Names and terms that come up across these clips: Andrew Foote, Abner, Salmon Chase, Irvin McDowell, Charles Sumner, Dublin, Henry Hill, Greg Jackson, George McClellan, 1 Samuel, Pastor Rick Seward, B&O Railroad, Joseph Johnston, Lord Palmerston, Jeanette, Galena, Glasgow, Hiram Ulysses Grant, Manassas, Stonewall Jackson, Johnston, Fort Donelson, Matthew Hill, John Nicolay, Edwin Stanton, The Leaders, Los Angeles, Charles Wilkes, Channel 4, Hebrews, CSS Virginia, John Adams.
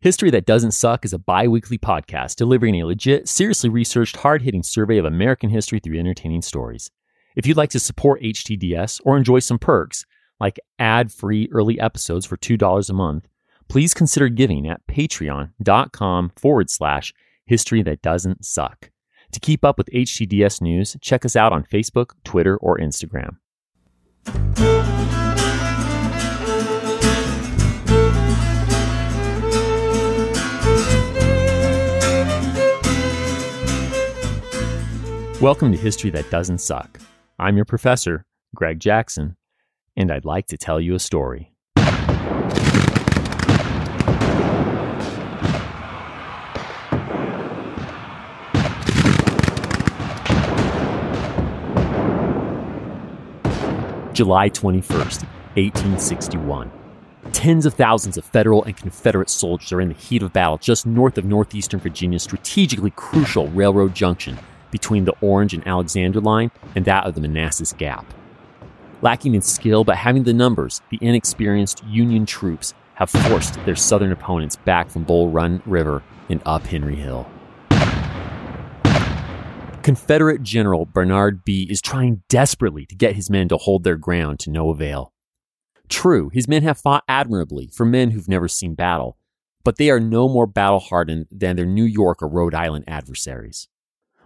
History That Doesn't Suck is a bi-weekly podcast delivering a legit, seriously researched, hard-hitting survey of American history through entertaining stories. If you'd like to support HTDS or enjoy some perks, like ad-free early episodes for $2 a month, please consider giving at patreon.com/History That Doesn't Suck. To keep up with HTDS news, check us out on Facebook, Twitter, or Instagram. Welcome to History That Doesn't Suck. I'm your professor, Greg Jackson, and I'd like to tell you a story. July 21st, 1861. Tens of thousands of Federal and Confederate soldiers are in the heat of battle just north of northeastern Virginia's strategically crucial railroad junction between the Orange and Alexander Line and that of the Manassas Gap. Lacking in skill but having the numbers, the inexperienced Union troops have forced their Southern opponents back from Bull Run River and up Henry Hill. Confederate General Bernard B. is trying desperately to get his men to hold their ground to no avail. True, his men have fought admirably for men who've never seen battle, but they are no more battle-hardened than their New York or Rhode Island adversaries.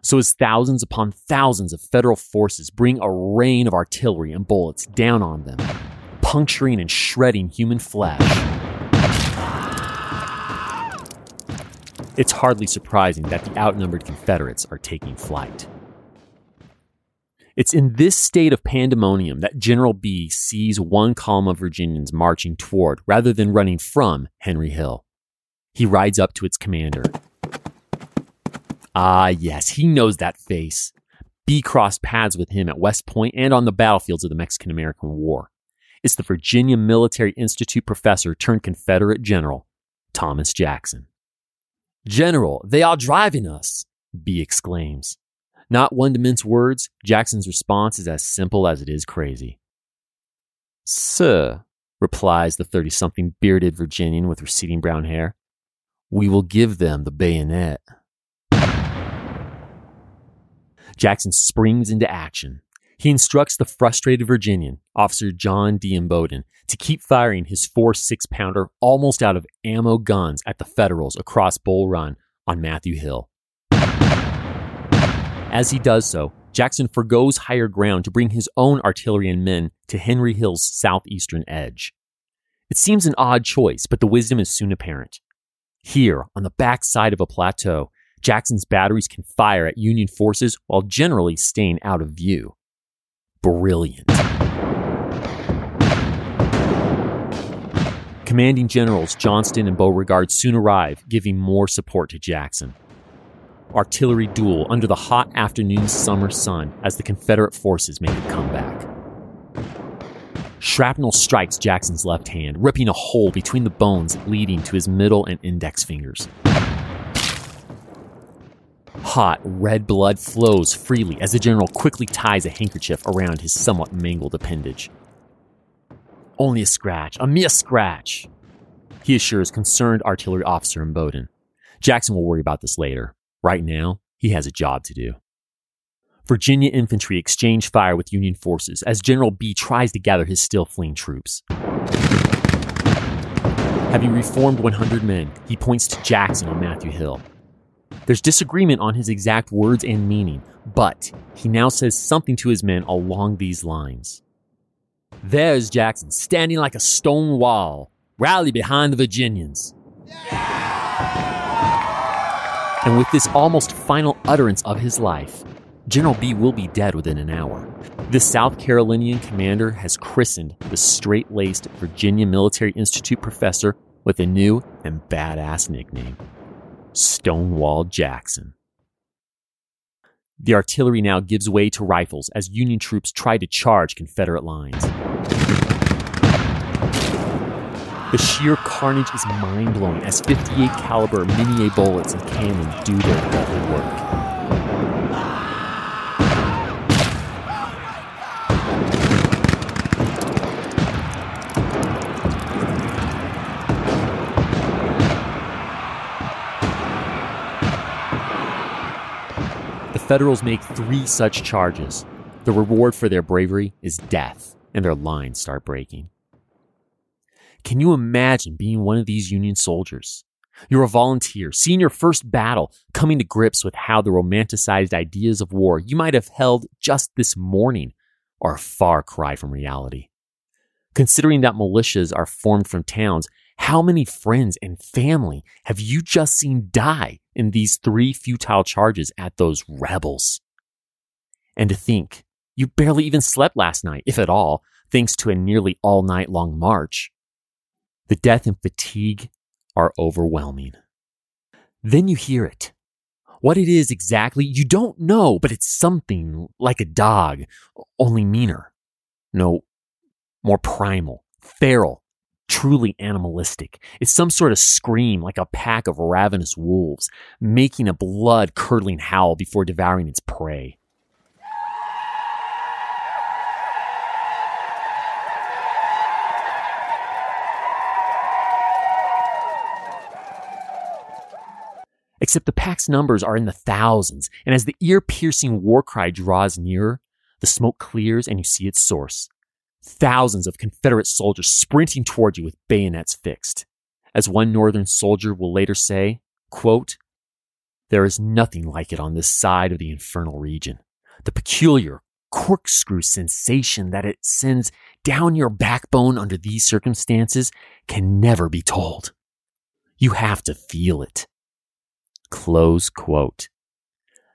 So as thousands upon thousands of Federal forces bring a rain of artillery and bullets down on them, puncturing and shredding human flesh, it's hardly surprising that the outnumbered Confederates are taking flight. It's in this state of pandemonium that General B sees one column of Virginians marching toward, rather than running from, Henry Hill. He rides up to its commander. Ah, yes, he knows that face. B crossed paths with him at West Point and on the battlefields of the Mexican-American War. It's the Virginia Military Institute professor turned Confederate General, Thomas Jackson. "General, they are driving us," B exclaims. Not one to mince words, Jackson's response is as simple as it is crazy. "Sir," replies the 30-something bearded Virginian with receding brown hair, "we will give them the bayonet." Jackson springs into action. He instructs the frustrated Virginian, Officer John D. Emboden, to keep firing his 4 6-pounder almost out of ammo guns at the Federals across Bull Run on Matthew Hill. As he does so, Jackson forgoes higher ground to bring his own artillery and men to Henry Hill's southeastern edge. It seems an odd choice, but the wisdom is soon apparent. Here, on the backside of a plateau, Jackson's batteries can fire at Union forces while generally staying out of view. Brilliant. Commanding Generals Johnston and Beauregard soon arrive, giving more support to Jackson. Artillery duel under the hot afternoon summer sun as the Confederate forces make a comeback. Shrapnel strikes Jackson's left hand, ripping a hole between the bones leading to his middle and index fingers. Hot, red blood flows freely as the general quickly ties a handkerchief around his somewhat mangled appendage. "Only a scratch, a mere scratch," he assures concerned artillery officer Emboden. Jackson will worry about this later. Right now, he has a job to do. Virginia infantry exchange fire with Union forces as General B tries to gather his still-fleeing troops. Having reformed 100 men, he points to Jackson on Matthew Hill. There's disagreement on his exact words and meaning, but he now says something to his men along these lines. "There's Jackson, standing like a stone wall. Rally behind the Virginians." Yeah! And with this almost final utterance of his life, General B will be dead within an hour. The South Carolinian commander has christened the straight-laced Virginia Military Institute professor with a new and badass nickname, Stonewall Jackson. The artillery now gives way to rifles as Union troops try to charge Confederate lines. The sheer carnage is mind-blowing as 58 caliber Minier bullets and cannon do their deadly work. Federals make 3 such charges. The reward for their bravery is death, and their lines start breaking. Can you imagine being one of these Union soldiers? You're a volunteer, seeing your first battle, coming to grips with how the romanticized ideas of war you might have held just this morning are a far cry from reality. Considering that militias are formed from towns, how many friends and family have you just seen die in these 3 futile charges at those rebels? And to think, you barely even slept last night, if at all, thanks to a nearly all-night long march. The death and fatigue are overwhelming. Then you hear it. What it is exactly, you don't know, but it's something like a dog, only meaner. No, more primal, feral. Truly animalistic. It's some sort of scream like a pack of ravenous wolves, making a blood-curdling howl before devouring its prey. Except the pack's numbers are in the thousands, and as the ear-piercing war cry draws nearer, the smoke clears and you see its source. Thousands of Confederate soldiers sprinting toward you with bayonets fixed. As one Northern soldier will later say, quote, "There is nothing like it on this side of the infernal region. The peculiar corkscrew sensation that it sends down your backbone under these circumstances can never be told. You have to feel it." Close quote.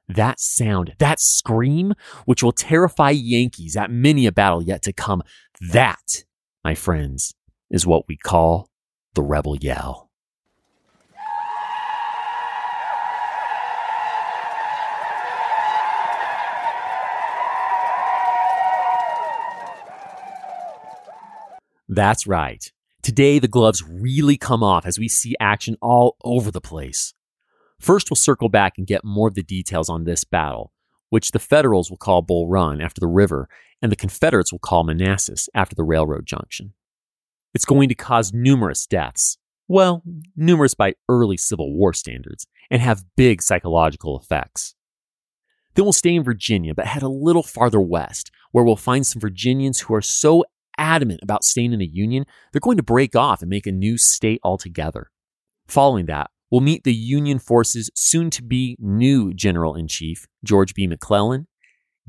That sound, that scream, which will terrify Yankees at many a battle yet to come, that, my friends, is what we call the Rebel Yell. That's right. Today, the gloves really come off as we see action all over the place. First, we'll circle back and get more of the details on this battle, which the Federals will call Bull Run after the river, and the Confederates will call Manassas after the railroad junction. It's going to cause numerous deaths, well, numerous by early Civil War standards, and have big psychological effects. Then we'll stay in Virginia, but head a little farther west, where we'll find some Virginians who are so adamant about staying in the Union, they're going to break off and make a new state altogether. Following that, we'll meet the Union forces' soon-to-be new General-in-Chief, George B. McClellan,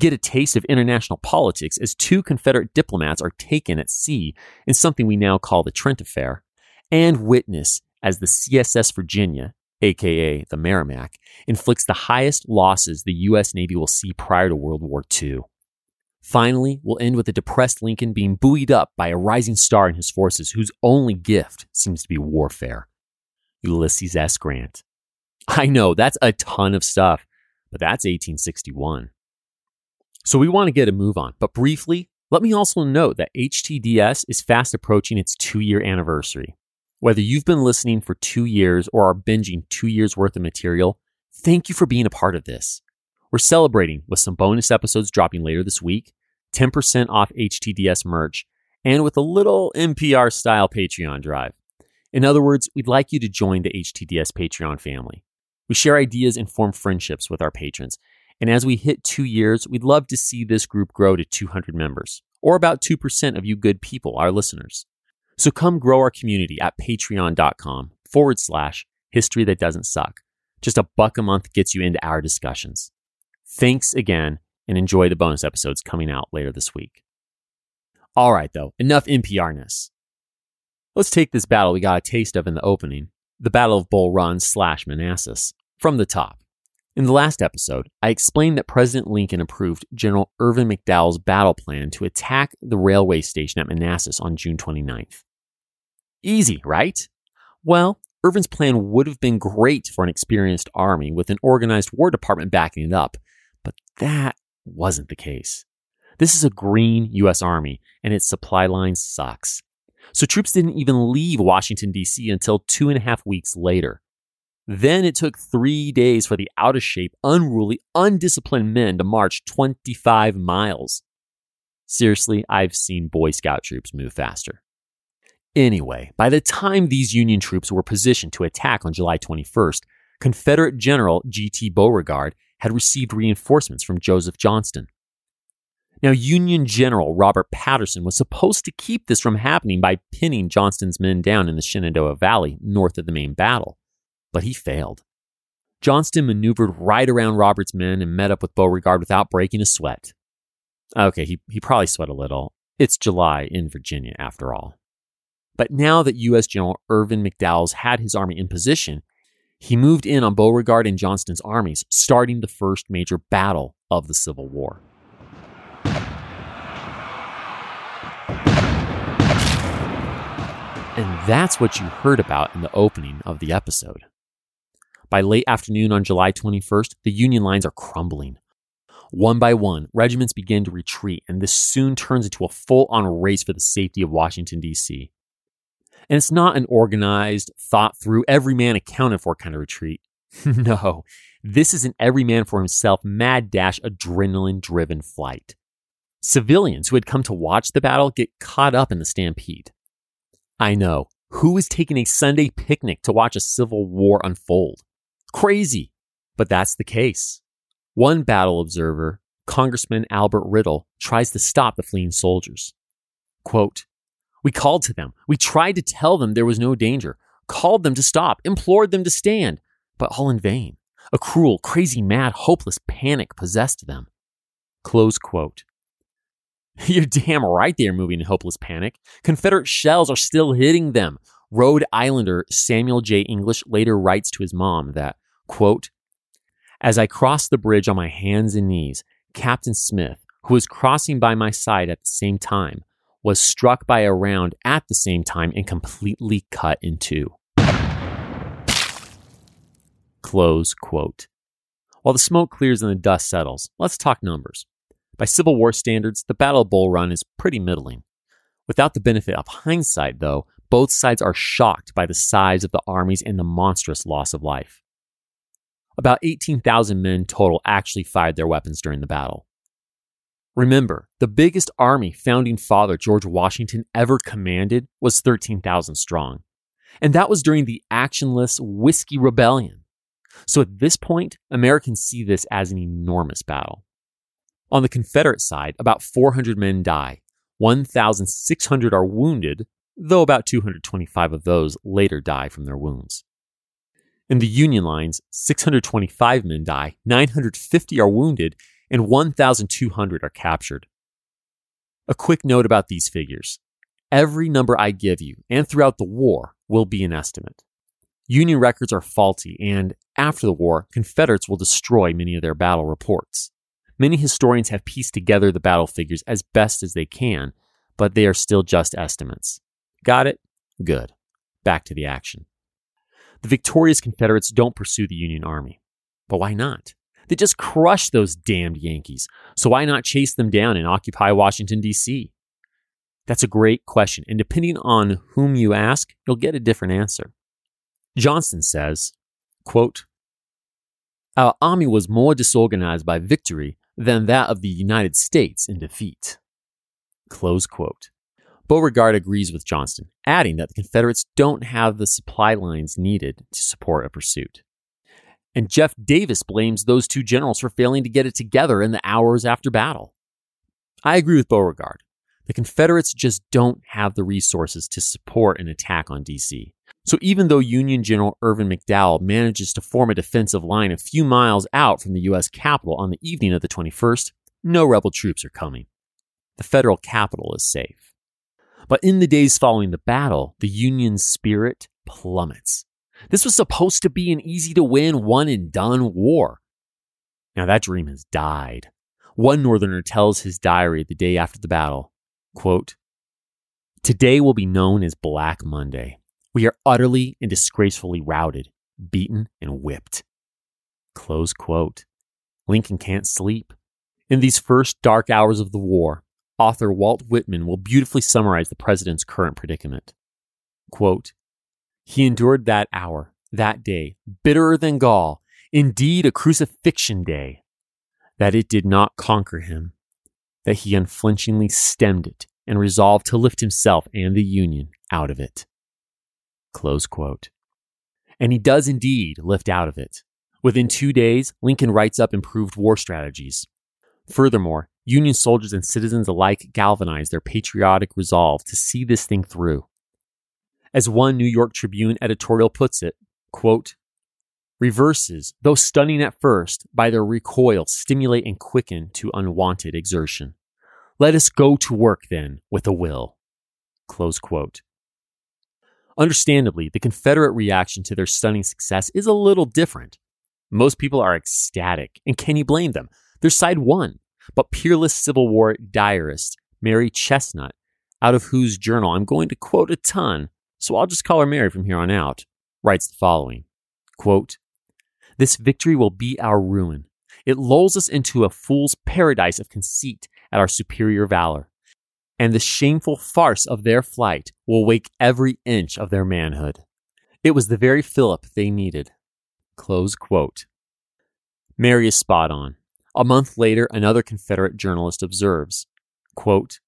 get a taste of international politics as 2 Confederate diplomats are taken at sea in something we now call the Trent Affair, and witness as the CSS Virginia, aka the Merrimack, inflicts the highest losses the U.S. Navy will see prior to World War II. Finally, we'll end with a depressed Lincoln being buoyed up by a rising star in his forces whose only gift seems to be warfare. Ulysses S. Grant. I know, that's a ton of stuff, but that's 1861. So we want to get a move on, but briefly, let me also note that HTDS is fast approaching its 2-year anniversary. Whether you've been listening for 2 years or are binging 2 years worth of material, thank you for being a part of this. We're celebrating with some bonus episodes dropping later this week, 10% off HTDS merch, and with a little NPR-style Patreon drive. In other words, we'd like you to join the HTDS Patreon family. We share ideas and form friendships with our patrons. And as we hit 2 years, we'd love to see this group grow to 200 members, or about 2% of you good people, our listeners. So come grow our community at patreon.com/historythatdoesn'tsuck. Just $1 a month gets you into our discussions. Thanks again, and enjoy the bonus episodes coming out later this week. All right, though, enough NPR-ness. Let's take this battle we got a taste of in the opening, the Battle of Bull Run / Manassas, from the top. In the last episode, I explained that President Lincoln approved General Irvin McDowell's battle plan to attack the railway station at Manassas on June 29th. Easy, right? Well, Irvin's plan would have been great for an experienced army with an organized War Department backing it up, but that wasn't the case. This is a green U.S. Army, and its supply line sucks. So troops didn't even leave Washington, D.C. until 2.5 weeks later. Then it took 3 days for the out-of-shape, unruly, undisciplined men to march 25 miles. Seriously, I've seen Boy Scout troops move faster. Anyway, by the time these Union troops were positioned to attack on July 21st, Confederate General G.T. Beauregard had received reinforcements from Joseph Johnston. Now, Union General Robert Patterson was supposed to keep this from happening by pinning Johnston's men down in the Shenandoah Valley, north of the main battle, but he failed. Johnston maneuvered right around Robert's men and met up with Beauregard without breaking a sweat. Okay, he probably sweat a little. It's July in Virginia, after all. But now that U.S. General Irvin McDowell's had his army in position, he moved in on Beauregard and Johnston's armies, starting the first major battle of the Civil War. And that's what you heard about in the opening of the episode. By late afternoon on July 21st, the Union lines are crumbling. One by one, regiments begin to retreat, and this soon turns into a full-on race for the safety of Washington, D.C. And it's not an organized, thought-through, every man accounted for kind of retreat. No, this is an every man for himself, mad dash, adrenaline-driven flight. Civilians who had come to watch the battle get caught up in the stampede. I know. Who is taking a Sunday picnic to watch a civil war unfold? Crazy, but that's the case. One battle observer, Congressman Albert Riddle, tries to stop the fleeing soldiers. Quote, "We called to them. We tried to tell them there was no danger, called them to stop, implored them to stand, but all in vain. A cruel, crazy, mad, hopeless panic possessed them." Close quote. You're damn right they are moving in hopeless panic. Confederate shells are still hitting them. Rhode Islander Samuel J. English later writes to his mom that, quote, "As I crossed the bridge on my hands and knees, Captain Smith, who was crossing by my side at the same time, was struck by a round at the same time and completely cut in two." Close quote. While the smoke clears and the dust settles, let's talk numbers. By Civil War standards, the Battle of Bull Run is pretty middling. Without the benefit of hindsight, though, both sides are shocked by the size of the armies and the monstrous loss of life. About 18,000 men total actually fired their weapons during the battle. Remember, the biggest army founding father George Washington ever commanded was 13,000 strong. And that was during the actionless Whiskey Rebellion. So at this point, Americans see this as an enormous battle. On the Confederate side, about 400 men die. 1,600 are wounded, though about 225 of those later die from their wounds. In the Union lines, 625 men die, 950 are wounded, and 1,200 are captured. A quick note about these figures. Every number I give you, and throughout the war, will be an estimate. Union records are faulty, and after the war, Confederates will destroy many of their battle reports. Many historians have pieced together the battle figures as best as they can, but they are still just estimates. Got it? Good. Back to the action. The victorious Confederates don't pursue the Union Army. But why not? They just crush those damned Yankees. So why not chase them down and occupy Washington, D.C.? That's a great question, and depending on whom you ask, you'll get a different answer. Johnston says, quote, "Our army was more disorganized by victory than that of the United States in defeat." Close quote. Beauregard agrees with Johnston, adding that the Confederates don't have the supply lines needed to support a pursuit. And Jeff Davis blames those two generals for failing to get it together in the hours after battle. I agree with Beauregard. The Confederates just don't have the resources to support an attack on D.C. So even though Union General Irvin McDowell manages to form a defensive line a few miles out from the U.S. Capitol on the evening of the 21st, no rebel troops are coming. The federal capital is safe. But in the days following the battle, the Union spirit plummets. This was supposed to be an easy-to-win, one-and-done war. Now that dream has died. One Northerner tells his diary the day after the battle, quote, "Today will be known as Black Monday. We are utterly and disgracefully routed, beaten, and whipped." Close quote. Lincoln can't sleep. In these first dark hours of the war, author Walt Whitman will beautifully summarize the president's current predicament. Quote, "He endured that hour, that day, bitterer than gall, indeed a crucifixion day, that it did not conquer him, that he unflinchingly stemmed it and resolved to lift himself and the Union out of it." Close quote. And he does indeed lift out of it. Within 2 days, Lincoln writes up improved war strategies. Furthermore, Union soldiers and citizens alike galvanized their patriotic resolve to see this thing through. As one New York Tribune editorial puts it, quote, "Reverses, though stunning at first, by their recoil stimulate and quicken to unwonted exertion. Let us go to work, then, with a will." Close quote. Understandably, the Confederate reaction to their stunning success is a little different. Most people are ecstatic, and can you blame them? Their side won, but peerless Civil War diarist Mary Chestnut, out of whose journal I'm going to quote a ton, so I'll just call her Mary from here on out, writes the following, quote, "This victory will be our ruin. It lulls us into a fool's paradise of conceit at our superior valor, and the shameful farce of their flight will wake every inch of their manhood. It was the very fillip they needed." Close quote. Mary is spot on. A month later, another Confederate journalist observes, quote,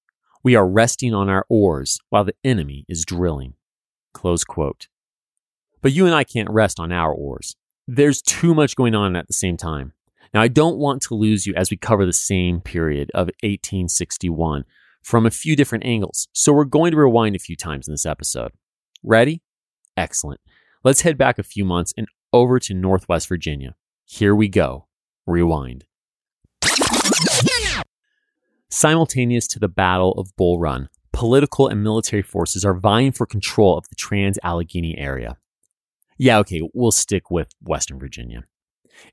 "We are resting on our oars while the enemy is drilling." Close quote. But you and I can't rest on our oars. There's too much going on at the same time. Now, I don't want to lose you as we cover the same period of 1861 from a few different angles, so we're going to rewind a few times in this episode. Ready? Excellent. Let's head back a few months and over to Northwest Virginia. Here we go. Rewind. Simultaneous to the Battle of Bull Run, political and military forces are vying for control of the Trans-Allegheny area. Yeah, okay, we'll stick with Western Virginia.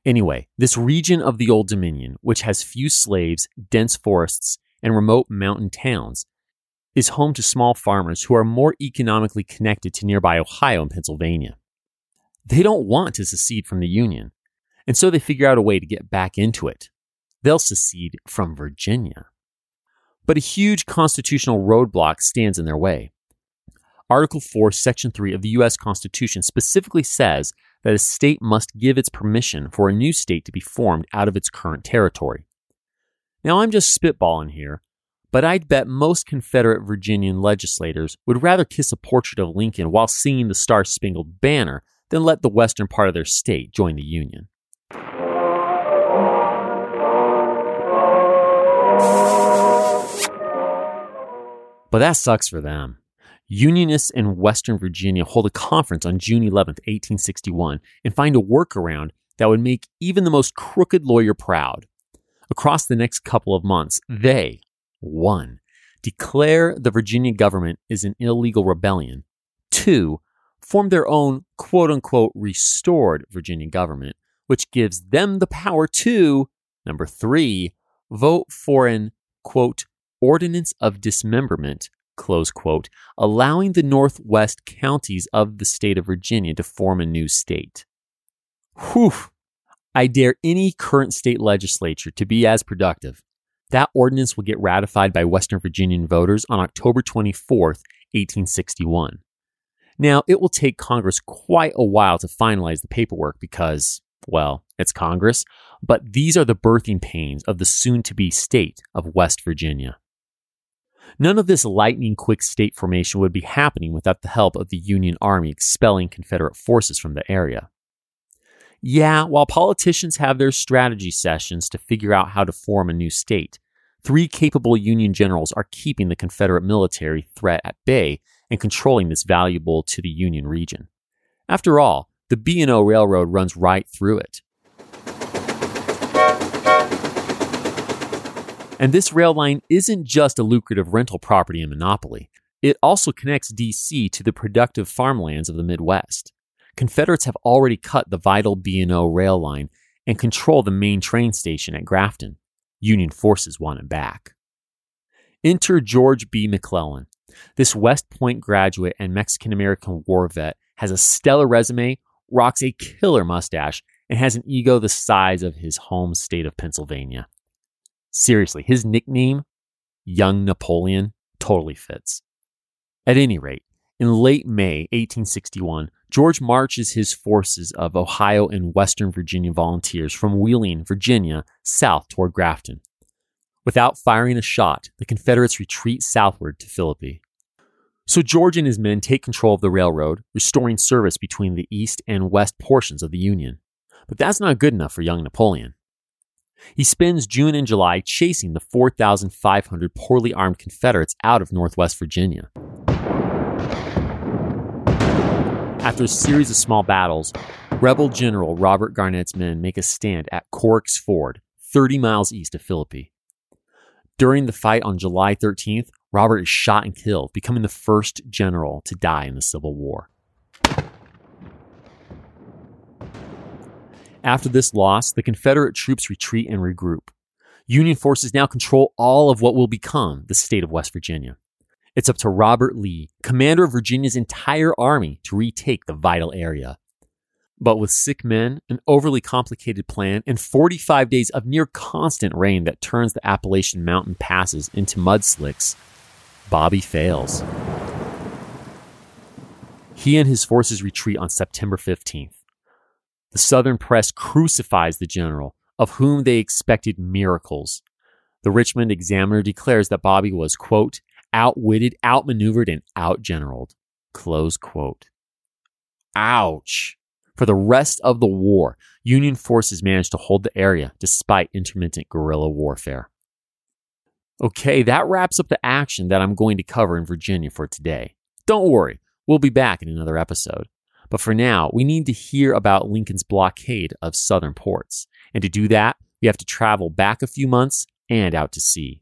Anyway, this region of the Old Dominion, which has few slaves, dense forests, and remote mountain towns, is home to small farmers who are more economically connected to nearby Ohio and Pennsylvania. They don't want to secede from the Union, and so they figure out a way to get back into it. They'll secede from Virginia. But a huge constitutional roadblock stands in their way. Article 4, Section 3 of the U.S. Constitution specifically says that a state must give its permission for a new state to be formed out of its current territory. Now, I'm just spitballing here, but I'd bet most Confederate Virginian legislators would rather kiss a portrait of Lincoln while singing the Star-Spangled Banner than let the western part of their state join the Union. But that sucks for them. Unionists in Western Virginia hold a conference on June 11, 1861, and find a workaround that would make even the most crooked lawyer proud. Across the next couple of months, they, 1. Declare the Virginia government is an illegal rebellion, 2. Form their own quote-unquote restored Virginia government, which gives them the power to, number 3, vote for an, quote, ordinance of dismemberment, close quote, allowing the northwest counties of the state of Virginia to form a new state. Whew! I dare any current state legislature to be as productive. That ordinance will get ratified by Western Virginian voters on October 24th, 1861. Now, it will take Congress quite a while to finalize the paperwork because, well, it's Congress, but these are the birthing pains of the soon-to-be state of West Virginia. None of this lightning-quick state formation would be happening without the help of the Union Army expelling Confederate forces from the area. Yeah, while politicians have their strategy sessions to figure out how to form a new state, 3 capable Union generals are keeping the Confederate military threat at bay and controlling this valuable to the Union region. After all, the B&O Railroad runs right through it. And this rail line isn't just a lucrative rental property and monopoly. It also connects D.C. to the productive farmlands of the Midwest. Confederates have already cut the vital B&O rail line and control the main train station at Grafton. Union forces want it back. Enter George B. McClellan, This West Point graduate and Mexican-American war vet has a stellar resume, rocks a killer mustache, and has an ego the size of his home state of Pennsylvania. Seriously, his nickname, Young Napoleon, totally fits. At any rate, in late May 1861, George marches his forces of Ohio and Western Virginia volunteers from Wheeling, Virginia, south toward Grafton. Without firing a shot, the Confederates retreat southward to Philippi. So George and his men take control of the railroad, restoring service between the east and west portions of the Union. But that's not good enough for young Napoleon. He spends June and July chasing the 4,500 poorly armed Confederates out of northwest Virginia. After a series of small battles, rebel General Robert Garnett's men make a stand at Cork's Ford, 30 miles east of Philippi. During the fight on July 13th, Robert is shot and killed, becoming the first general to die in the Civil War. After this loss, the Confederate troops retreat and regroup. Union forces now control all of what will become the state of West Virginia. It's up to Robert Lee, commander of Virginia's entire army, to retake the vital area. But with sick men, an overly complicated plan, and 45 days of near constant rain that turns the Appalachian Mountain passes into mud slicks, Bobby fails. He and his forces retreat on September 15th. The Southern press crucifies the general, of whom they expected miracles. The Richmond Examiner declares that Bobby was, quote, outwitted, outmaneuvered, and outgeneraled, close quote. Ouch! For the rest of the war, Union forces managed to hold the area despite intermittent guerrilla warfare. Okay, that wraps up the action that I'm going to cover in Virginia for today. Don't worry, we'll be back in another episode. But for now, we need to hear about Lincoln's blockade of southern ports. And to do that, we have to travel back a few months and out to sea.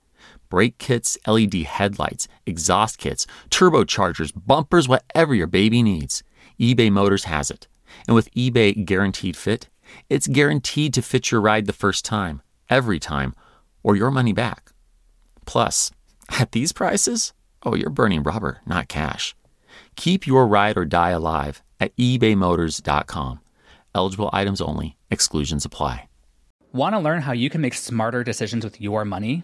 Brake kits, LED headlights, exhaust kits, turbochargers, bumpers, whatever your baby needs, eBay Motors has it. And with eBay Guaranteed Fit, it's guaranteed to fit your ride the first time, every time, or your money back. Plus, at these prices, oh, you're burning rubber, not cash. Keep your ride or die alive at ebaymotors.com. Eligible items only. Exclusions apply. Want to learn how you can make smarter decisions with your money?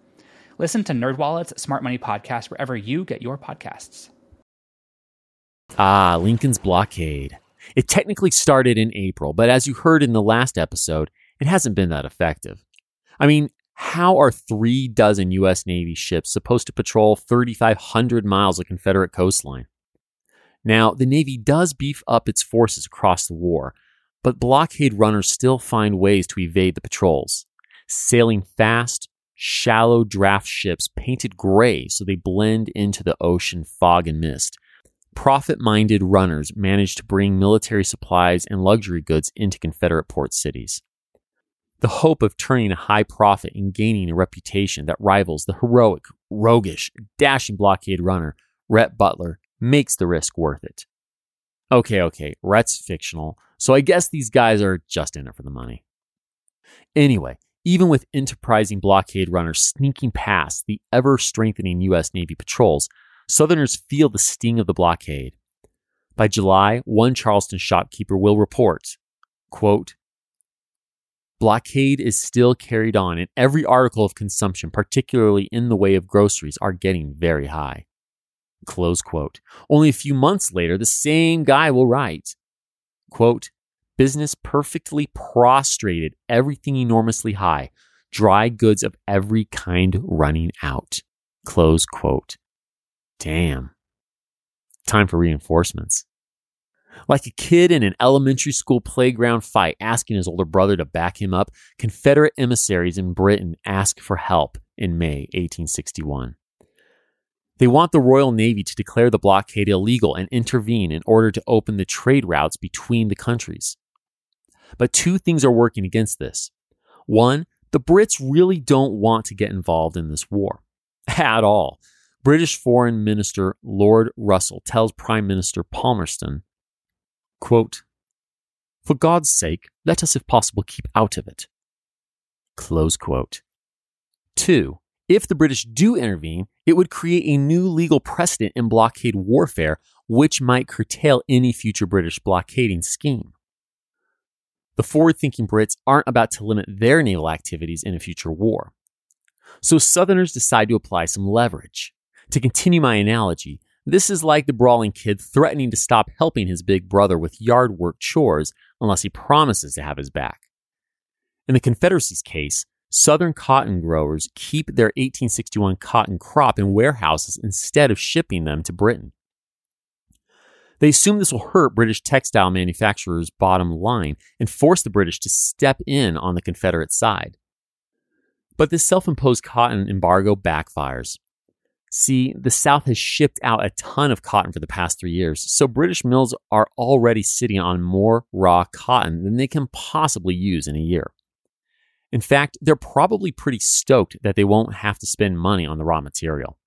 Listen to NerdWallet's Smart Money Podcast wherever you get your podcasts. Ah, Lincoln's blockade. It technically started in April, but as you heard in the last episode, it hasn't been that effective. I mean, how are 36 U.S. Navy ships supposed to patrol 3,500 miles of Confederate coastline? Now, the Navy does beef up its forces across the war, but blockade runners still find ways to evade the patrols, sailing fast, shallow draft ships painted gray so they blend into the ocean fog and mist. Profit-minded runners manage to bring military supplies and luxury goods into Confederate port cities. The hope of turning a high profit and gaining a reputation that rivals the heroic, roguish, dashing blockade runner, Rhett Butler, makes the risk worth it. Okay, Rhett's fictional, so I guess these guys are just in it for the money. Anyway, even with enterprising blockade runners sneaking past the ever-strengthening U.S. Navy patrols, Southerners feel the sting of the blockade. By July, one Charleston shopkeeper will report, quote, "Blockade is still carried on, and every article of consumption, particularly in the way of groceries, are getting very high." Close quote. Only a few months later, the same guy will write, quote, "Business perfectly prostrated, everything enormously high, dry goods of every kind running out." Close quote. Damn. Time for reinforcements. Like a kid in an elementary school playground fight asking his older brother to back him up, Confederate emissaries in Britain ask for help in May 1861. They want the Royal Navy to declare the blockade illegal and intervene in order to open the trade routes between the countries. But two things are working against this. One, the Brits really don't want to get involved in this war. At all. British Foreign Minister Lord Russell tells Prime Minister Palmerston, quote, "For God's sake, let us if possible keep out of it." Close quote. Two, if the British do intervene, it would create a new legal precedent in blockade warfare, which might curtail any future British blockading scheme. The forward-thinking Brits aren't about to limit their naval activities in a future war. So Southerners decide to apply some leverage. To continue my analogy, this is like the brawling kid threatening to stop helping his big brother with yard work chores unless he promises to have his back. In the Confederacy's case, Southern cotton growers keep their 1861 cotton crop in warehouses instead of shipping them to Britain. They assume this will hurt British textile manufacturers' bottom line and force the British to step in on the Confederate side. But this self-imposed cotton embargo backfires. See, the South has shipped out a ton of cotton for the past 3 years, so British mills are already sitting on more raw cotton than they can possibly use in a year. In fact, they're probably pretty stoked that they won't have to spend money on the raw material.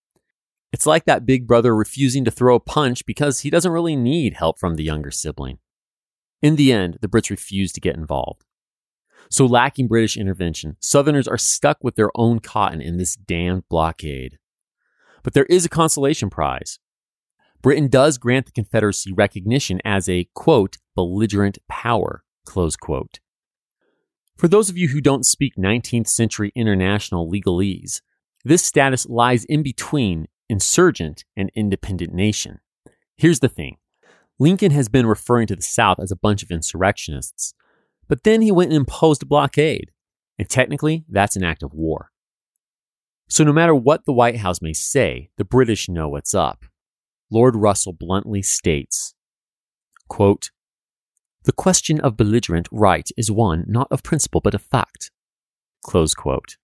It's like that big brother refusing to throw a punch because he doesn't really need help from the younger sibling. In the end, the Brits refuse to get involved. So lacking British intervention, Southerners are stuck with their own cotton in this damned blockade. But there is a consolation prize. Britain does grant the Confederacy recognition as a, quote, belligerent power, close quote. For those of you who don't speak 19th century international legalese, this status lies in between insurgent and independent nation. Here's the thing. Lincoln has been referring to the South as a bunch of insurrectionists, but then he went and imposed a blockade, and technically that's an act of war. So no matter what the White House may say, the British know what's up. Lord Russell bluntly states, quote, "The question of belligerent right is one not of principle but of fact." Close quote.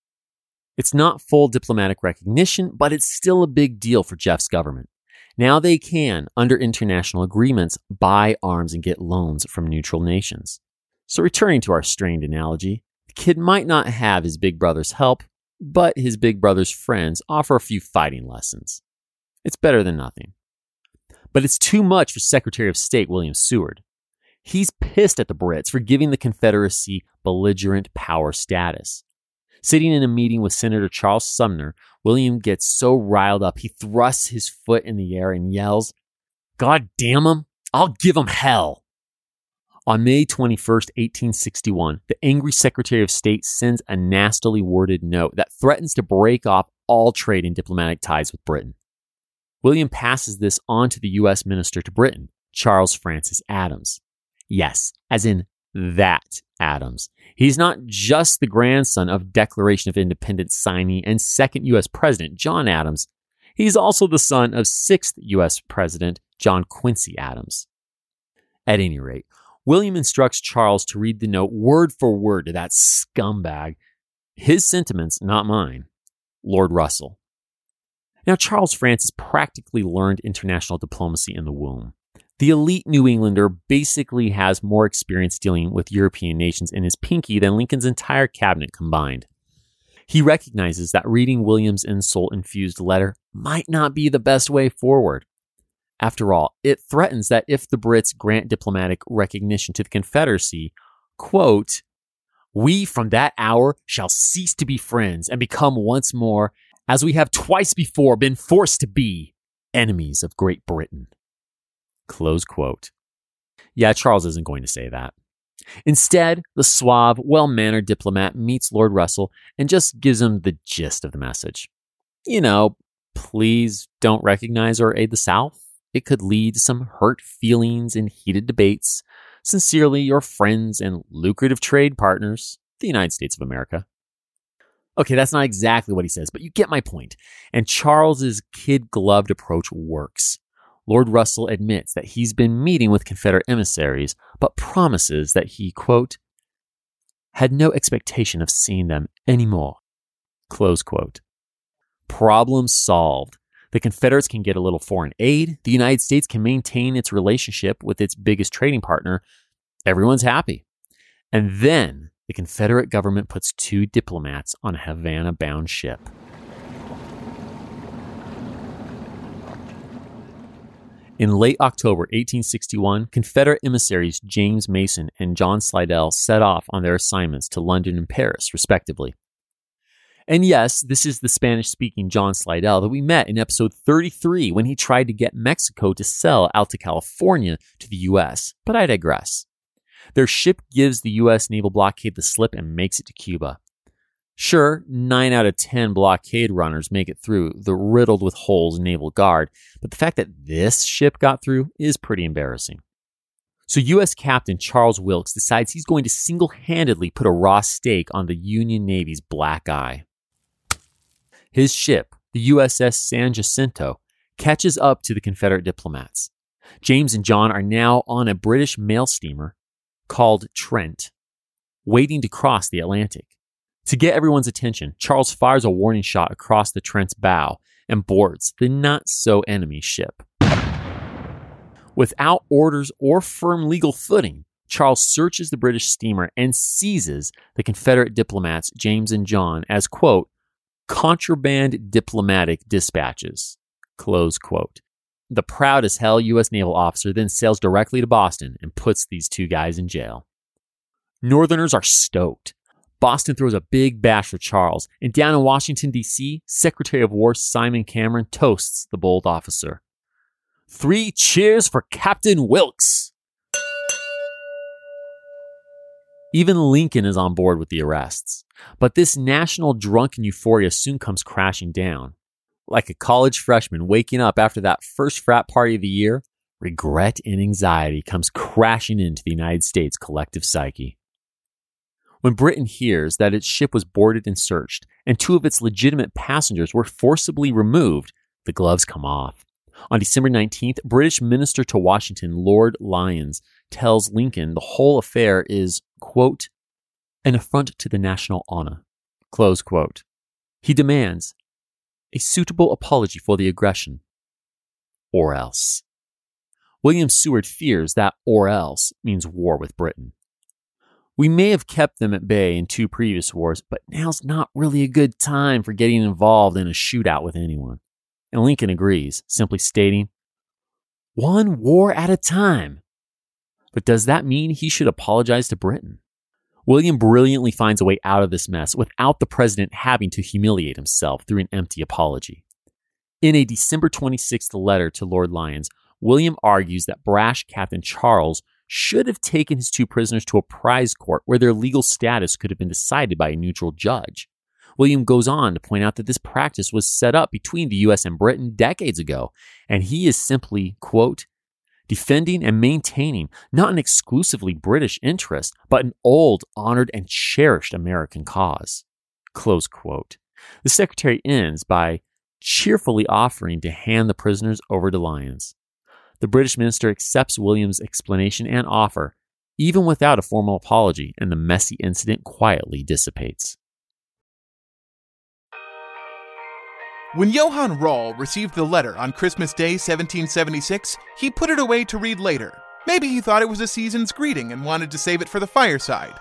It's not full diplomatic recognition, but it's still a big deal for Jeff's government. Now they can, under international agreements, buy arms and get loans from neutral nations. So returning to our strained analogy, the kid might not have his big brother's help, but his big brother's friends offer a few fighting lessons. It's better than nothing. But it's too much for Secretary of State William Seward. He's pissed at the Brits for giving the Confederacy belligerent power status. Sitting in a meeting with Senator Charles Sumner, William gets so riled up he thrusts his foot in the air and yells, "God damn 'em, I'll give 'em hell." On May 21st, 1861, the angry Secretary of State sends a nastily worded note that threatens to break off all trade and diplomatic ties with Britain. William passes this on to the U.S. Minister to Britain, Charles Francis Adams. Yes, as in that Adams. He's not just the grandson of Declaration of Independence signee and second U.S. President John Adams. He's also the son of sixth U.S. President John Quincy Adams. At any rate, William instructs Charles to read the note word for word to that scumbag. His sentiments, not mine. Lord Russell. Now, Charles Francis practically learned international diplomacy in the womb. The elite New Englander basically has more experience dealing with European nations in his pinky than Lincoln's entire cabinet combined. He recognizes that reading William's insult-infused letter might not be the best way forward. After all, it threatens that if the Brits grant diplomatic recognition to the Confederacy, quote, "We from that hour shall cease to be friends and become once more, as we have twice before been forced to be, enemies of Great Britain." Close quote. Yeah, Charles isn't going to say that. Instead, the suave, well-mannered diplomat meets Lord Russell and just gives him the gist of the message. You know, please don't recognize or aid the South. It could lead to some hurt feelings and heated debates. Sincerely, your friends and lucrative trade partners, the United States of America. Okay, that's not exactly what he says, but you get my point. And Charles's kid-gloved approach works. Lord Russell admits that he's been meeting with Confederate emissaries, but promises that he, quote, "had no expectation of seeing them anymore," close quote. Problem solved. The Confederates can get a little foreign aid. The United States can maintain its relationship with its biggest trading partner. Everyone's happy. And then the Confederate government puts two diplomats on a Havana-bound ship. In late October 1861, Confederate emissaries James Mason and John Slidell set off on their assignments to London and Paris, respectively. And yes, this is the Spanish-speaking John Slidell that we met in episode 33 when he tried to get Mexico to sell Alta California to the U.S., but I digress. Their ship gives the U.S. naval blockade the slip and makes it to Cuba. Sure, 9 out of 10 blockade runners make it through the riddled with holes naval guard, but the fact that this ship got through is pretty embarrassing. So U.S. Captain Charles Wilkes decides he's going to single-handedly put a raw steak on the Union Navy's black eye. His ship, the USS San Jacinto, catches up to the Confederate diplomats. James and John are now on a British mail steamer called Trent, waiting to cross the Atlantic. To get everyone's attention, Charles fires a warning shot across the Trent's bow and boards the not-so-enemy ship. Without orders or firm legal footing, Charles searches the British steamer and seizes the Confederate diplomats James and John as, quote, "contraband diplomatic dispatches," close quote. The proud as hell U.S. naval officer then sails directly to Boston and puts these two guys in jail. Northerners are stoked. Boston throws a big bash for Charles, and down in Washington, D.C., Secretary of War Simon Cameron toasts the bold officer. "Three cheers for Captain Wilkes!" Even Lincoln is on board with the arrests. But this national drunken euphoria soon comes crashing down. Like a college freshman waking up after that first frat party of the year, regret and anxiety comes crashing into the United States' collective psyche. When Britain hears that its ship was boarded and searched, and two of its legitimate passengers were forcibly removed, the gloves come off. On December 19th, British Minister to Washington Lord Lyons tells Lincoln the whole affair is, quote, "an affront to the national honor," close quote. He demands a suitable apology for the aggression, or else. William Seward fears that "or else" means war with Britain. We may have kept them at bay in two previous wars, but now's not really a good time for getting involved in a shootout with anyone. And Lincoln agrees, simply stating, "one war at a time." But does that mean he should apologize to Britain? William brilliantly finds a way out of this mess without the president having to humiliate himself through an empty apology. In a December 26th letter to Lord Lyons, William argues that brash Captain Charles should have taken his two prisoners to a prize court where their legal status could have been decided by a neutral judge. William goes on to point out that this practice was set up between the U.S. and Britain decades ago, and he is simply, quote, "defending and maintaining not an exclusively British interest, but an old, honored, and cherished American cause," close quote. The secretary ends by cheerfully offering to hand the prisoners over to Lyons. The British minister accepts William's explanation and offer, even without a formal apology, and the messy incident quietly dissipates. When Johann Rall received the letter on Christmas Day, 1776, he put it away to read later. Maybe he thought it was a season's greeting and wanted to save it for the fireside.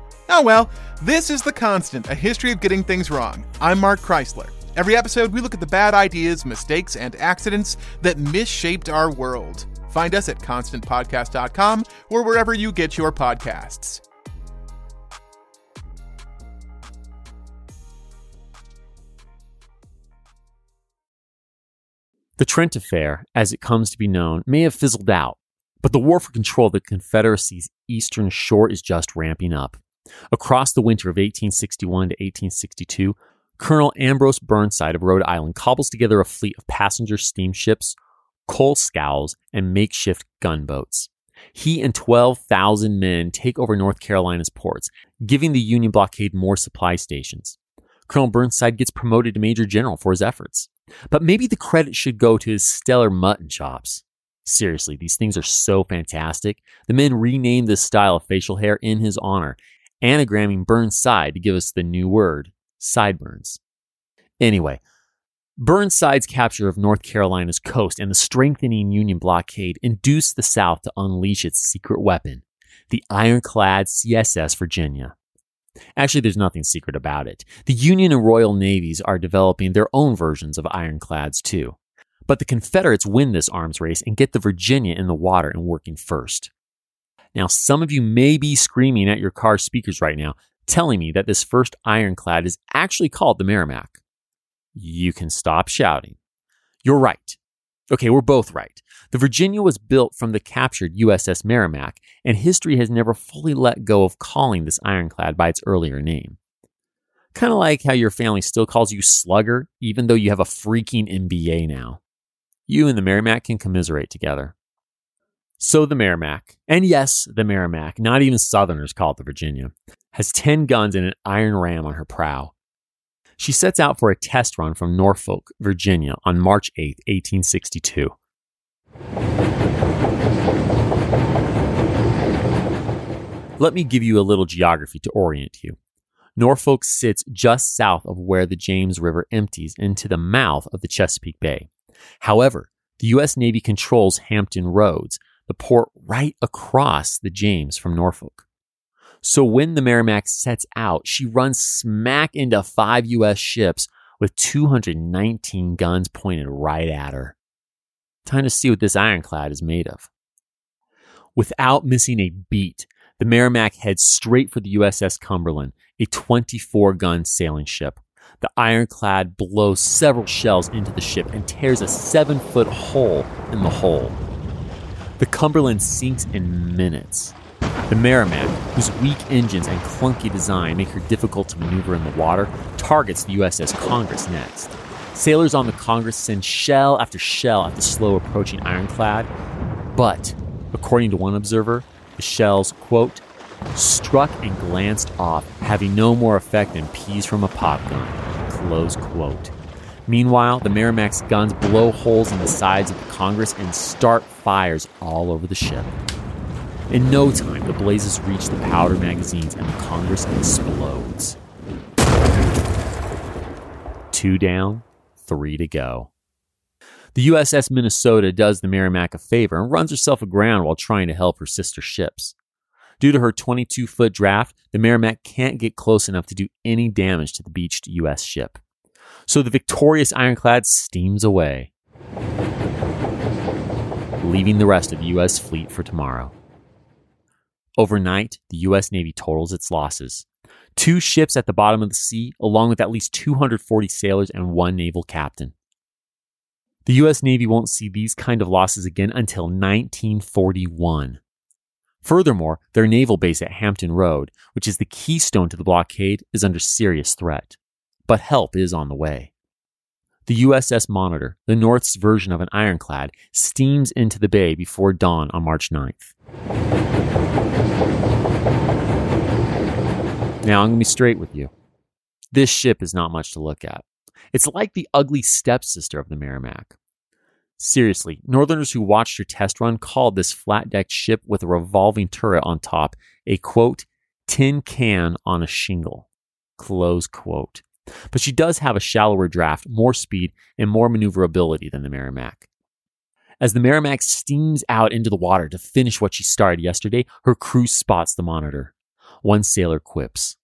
Oh well, this is The Constant, a history of getting things wrong. I'm Mark Chrysler. Every episode, we look at the bad ideas, mistakes, and accidents that misshaped our world. Find us at constantpodcast.com or wherever you get your podcasts. The Trent Affair, as it comes to be known, may have fizzled out, but the war for control of the Confederacy's eastern shore is just ramping up. Across the winter of 1861 to 1862, Colonel Ambrose Burnside of Rhode Island cobbles together a fleet of passenger steamships, coal scows, and makeshift gunboats. He and 12,000 men take over North Carolina's ports, giving the Union blockade more supply stations. Colonel Burnside gets promoted to Major General for his efforts. But maybe the credit should go to his stellar mutton chops. Seriously, these things are so fantastic. The men renamed this style of facial hair in his honor, anagramming Burnside to give us the new word, sideburns. Anyway, Burnside's capture of North Carolina's coast and the strengthening Union blockade induced the South to unleash its secret weapon, the ironclad CSS Virginia. Actually, there's nothing secret about it. The Union and Royal Navies are developing their own versions of ironclads, too. But the Confederates win this arms race and get the Virginia in the water and working first. Now, some of you may be screaming at your car speakers right now, telling me that this first ironclad is actually called the Merrimack. You can stop shouting. You're right. Okay, we're both right. The Virginia was built from the captured USS Merrimack, and history has never fully let go of calling this ironclad by its earlier name. Kind of like how your family still calls you Slugger, even though you have a freaking MBA now. You and the Merrimack can commiserate together. So the Merrimack, and yes, the Merrimack, not even Southerners call it the Virginia, has 10 guns and an iron ram on her prow. She sets out for a test run from Norfolk, Virginia on March 8, 1862. Let me give you a little geography to orient you. Norfolk sits just south of where the James River empties into the mouth of the Chesapeake Bay. However, the U.S. Navy controls Hampton Roads, the port right across the James from Norfolk. So when the Merrimack sets out, she runs smack into 5 U.S. ships with 219 guns pointed right at her. Time to see what this ironclad is made of. Without missing a beat, the Merrimack heads straight for the USS Cumberland, a 24-gun sailing ship. The ironclad blows several shells into the ship and tears a 7-foot hole in the hull. The Cumberland sinks in minutes. The Merrimack, whose weak engines and clunky design make her difficult to maneuver in the water, targets the USS Congress next. Sailors on the Congress send shell after shell at the slow-approaching ironclad, but, according to one observer, the shells, quote, struck and glanced off, having no more effect than peas from a popgun, close quote. Meanwhile, the Merrimack's guns blow holes in the sides of the Congress and start fires all over the ship. In no time, the blazes reach the powder magazines and the Congress explodes. 2 down, 3 to go. The USS Minnesota does the Merrimack a favor and runs herself aground while trying to help her sister ships. Due to her 22-foot draft, the Merrimack can't get close enough to do any damage to the beached U.S. ship. So the victorious ironclad steams away, leaving the rest of the U.S. fleet for tomorrow. Overnight, the U.S. Navy totals its losses. 2 ships at the bottom of the sea, along with at least 240 sailors and 1 naval captain. The U.S. Navy won't see these kind of losses again until 1941. Furthermore, their naval base at Hampton Road, which is the keystone to the blockade, is under serious threat. But help is on the way. The USS Monitor, the North's version of an ironclad, steams into the bay before dawn on March 9th. Now, I'm going to be straight with you. This ship is not much to look at. It's like the ugly stepsister of the Merrimack. Seriously, Northerners who watched her test run called this flat-decked ship with a revolving turret on top a, quote, tin can on a shingle, close quote. But she does have a shallower draft, more speed, and more maneuverability than the Merrimack. As the Merrimack steams out into the water to finish what she started yesterday, her crew spots the Monitor. One sailor quips,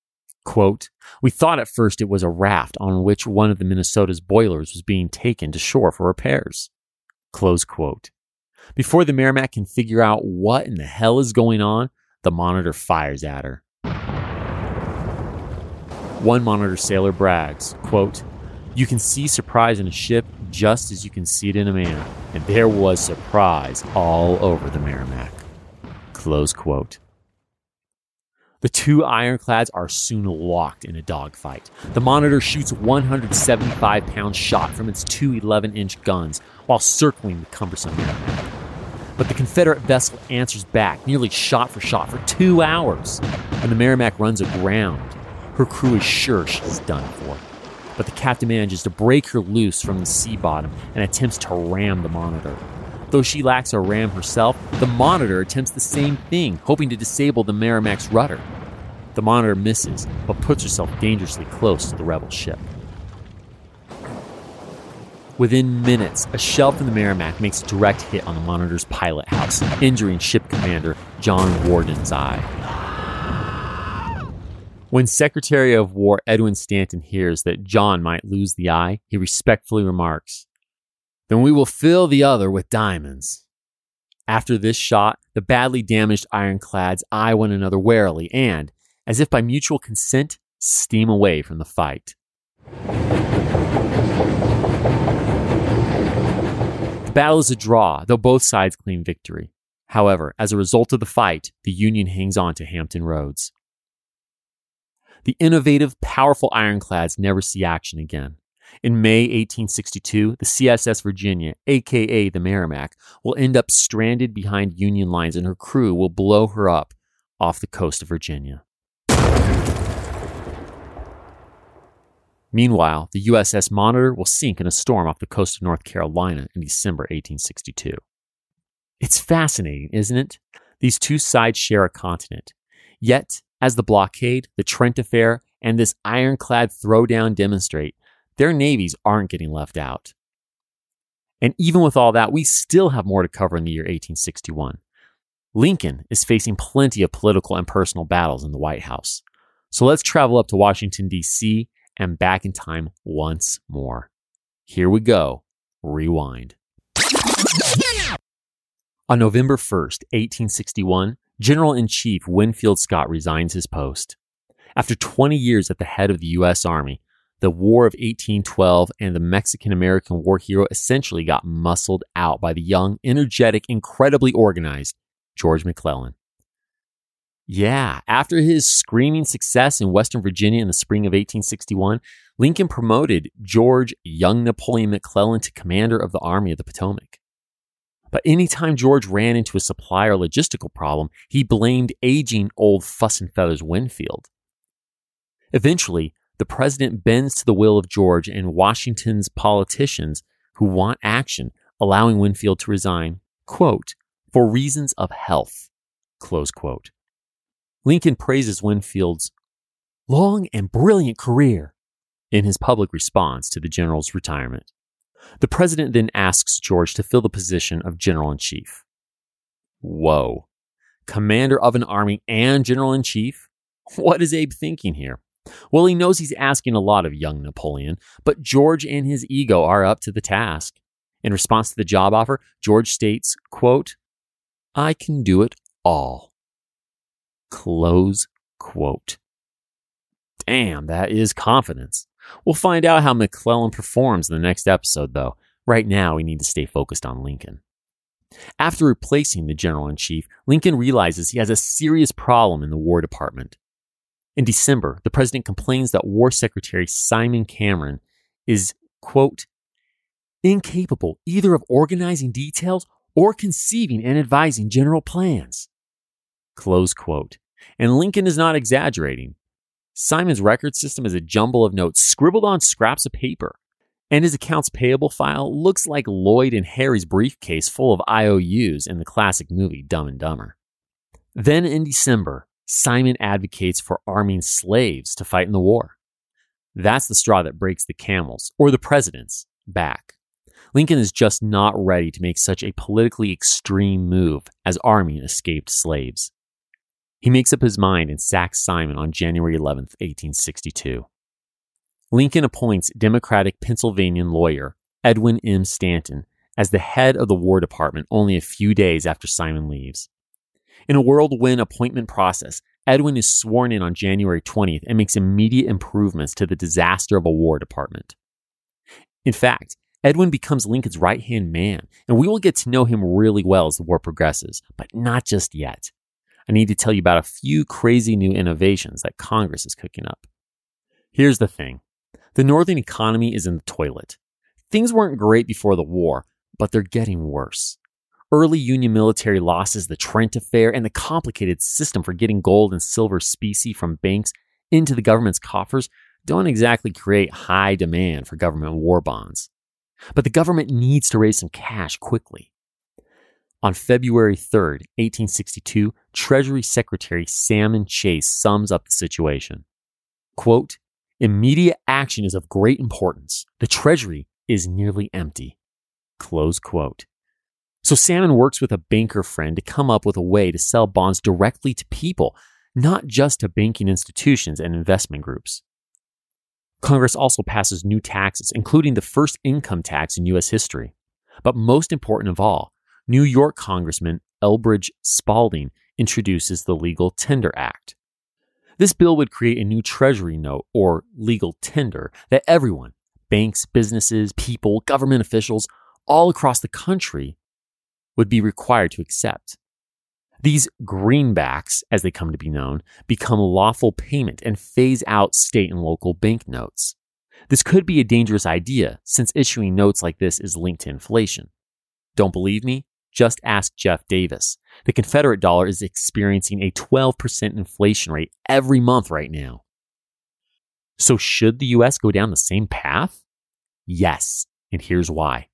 quote, "We thought at first it was a raft on which one of the Minnesota's boilers was being taken to shore for repairs," close quote. Before the Merrimack can figure out what in the hell is going on, the Monitor fires at her. One Monitor sailor brags, quote, "You can see surprise in a ship just as you can see it in a man, and there was surprise all over the Merrimack," close quote. The two ironclads are soon locked in a dogfight. The Monitor shoots a 175-pound shot from its two 11-inch guns while circling the cumbersome Merrimack. But the Confederate vessel answers back, nearly shot for shot, for 2 hours. When the Merrimack runs aground, her crew is sure she's done for. But the captain manages to break her loose from the sea bottom and attempts to ram the Monitor. Though she lacks a ram herself, the Monitor attempts the same thing, hoping to disable the Merrimack's rudder. The Monitor misses, but puts herself dangerously close to the rebel ship. Within minutes, a shell from the Merrimack makes a direct hit on the Monitor's pilot house, injuring ship commander John Warden's eye. When Secretary of War Edwin Stanton hears that John might lose the eye, he respectfully remarks, "Then we will fill the other with diamonds." After this shot, the badly damaged ironclads eye one another warily and, as if by mutual consent, steam away from the fight. The battle is a draw, though both sides claim victory. However, as a result of the fight, the Union hangs on to Hampton Roads. The innovative, powerful ironclads never see action again. In May 1862, the CSS Virginia, aka the Merrimack, will end up stranded behind Union lines and her crew will blow her up off the coast of Virginia. Meanwhile, the USS Monitor will sink in a storm off the coast of North Carolina in December 1862. It's fascinating, isn't it? These two sides share a continent. Yet, as the blockade, the Trent affair, and this ironclad throwdown demonstrate, their navies aren't getting left out. And even with all that, we still have more to cover in the year 1861. Lincoln is facing plenty of political and personal battles in the White House. So let's travel up to Washington, D.C. and back in time once more. Here we go. Rewind. On November 1st, 1861, General-in-Chief Winfield Scott resigns his post. After 20 years at the head of the U.S. Army, the War of 1812 and the Mexican-American war hero essentially got muscled out by the young, energetic, incredibly organized George McClellan. Yeah, after his screaming success in Western Virginia in the spring of 1861, Lincoln promoted George Young Napoleon McClellan to commander of the Army of the Potomac. But anytime George ran into a supply or logistical problem, he blamed aging old Fuss and Feathers Winfield. Eventually, the president bends to the will of George and Washington's politicians who want action, allowing Winfield to resign, quote, "for reasons of health," close quote. Lincoln praises Winfield's long and brilliant career in his public response to the general's retirement. The president then asks George to fill the position of general-in-chief. Whoa. Commander of an army and general-in-chief? What is Abe thinking here? Well, he knows he's asking a lot of young Napoleon, but George and his ego are up to the task. In response to the job offer, George states, quote, "I can do it all," close quote. Damn, that is confidence. We'll find out how McClellan performs in the next episode, though. Right now, we need to stay focused on Lincoln. After replacing the general-in-chief, Lincoln realizes he has a serious problem in the War Department. In December, the president complains that War Secretary Simon Cameron is, quote, "incapable either of organizing details or conceiving and advising general plans," close quote. And Lincoln is not exaggerating. Simon's record system is a jumble of notes scribbled on scraps of paper, and his accounts payable file looks like Lloyd and Harry's briefcase full of IOUs in the classic movie Dumb and Dumber. Then in December, Simon advocates for arming slaves to fight in the war. That's the straw that breaks the camel's, or the president's, back. Lincoln is just not ready to make such a politically extreme move as arming escaped slaves. He makes up his mind and sacks Simon on January 11, 1862. Lincoln appoints Democratic Pennsylvanian lawyer Edwin M. Stanton as the head of the War Department only a few days after Simon leaves. In a whirlwind appointment process, Edwin is sworn in on January 20th and makes immediate improvements to the disaster of a War Department. In fact, Edwin becomes Lincoln's right-hand man, and we will get to know him really well as the war progresses, but not just yet. I need to tell you about a few crazy new innovations that Congress is cooking up. Here's the thing. The Northern economy is in the toilet. Things weren't great before the war, but they're getting worse. Early Union military losses, the Trent Affair, and the complicated system for getting gold and silver specie from banks into the government's coffers don't exactly create high demand for government war bonds. But the government needs to raise some cash quickly. On February 3, 1862, Treasury Secretary Salmon Chase sums up the situation. Quote, "Immediate action is of great importance. The Treasury is nearly empty." Close quote. So Salmon works with a banker friend to come up with a way to sell bonds directly to people, not just to banking institutions and investment groups. Congress also passes new taxes, including the first income tax in U.S. history. But most important of all, New York Congressman Elbridge Spalding introduces the Legal Tender Act. This bill would create a new treasury note, or legal tender, that everyone, banks, businesses, people, government officials, all across the country, would be required to accept. These greenbacks, as they come to be known, become lawful payment and phase out state and local banknotes. This could be a dangerous idea, since issuing notes like this is linked to inflation. Don't believe me? Just ask Jeff Davis. The Confederate dollar is experiencing a 12% inflation rate every month right now. So should the U.S. go down the same path? Yes, and here's why.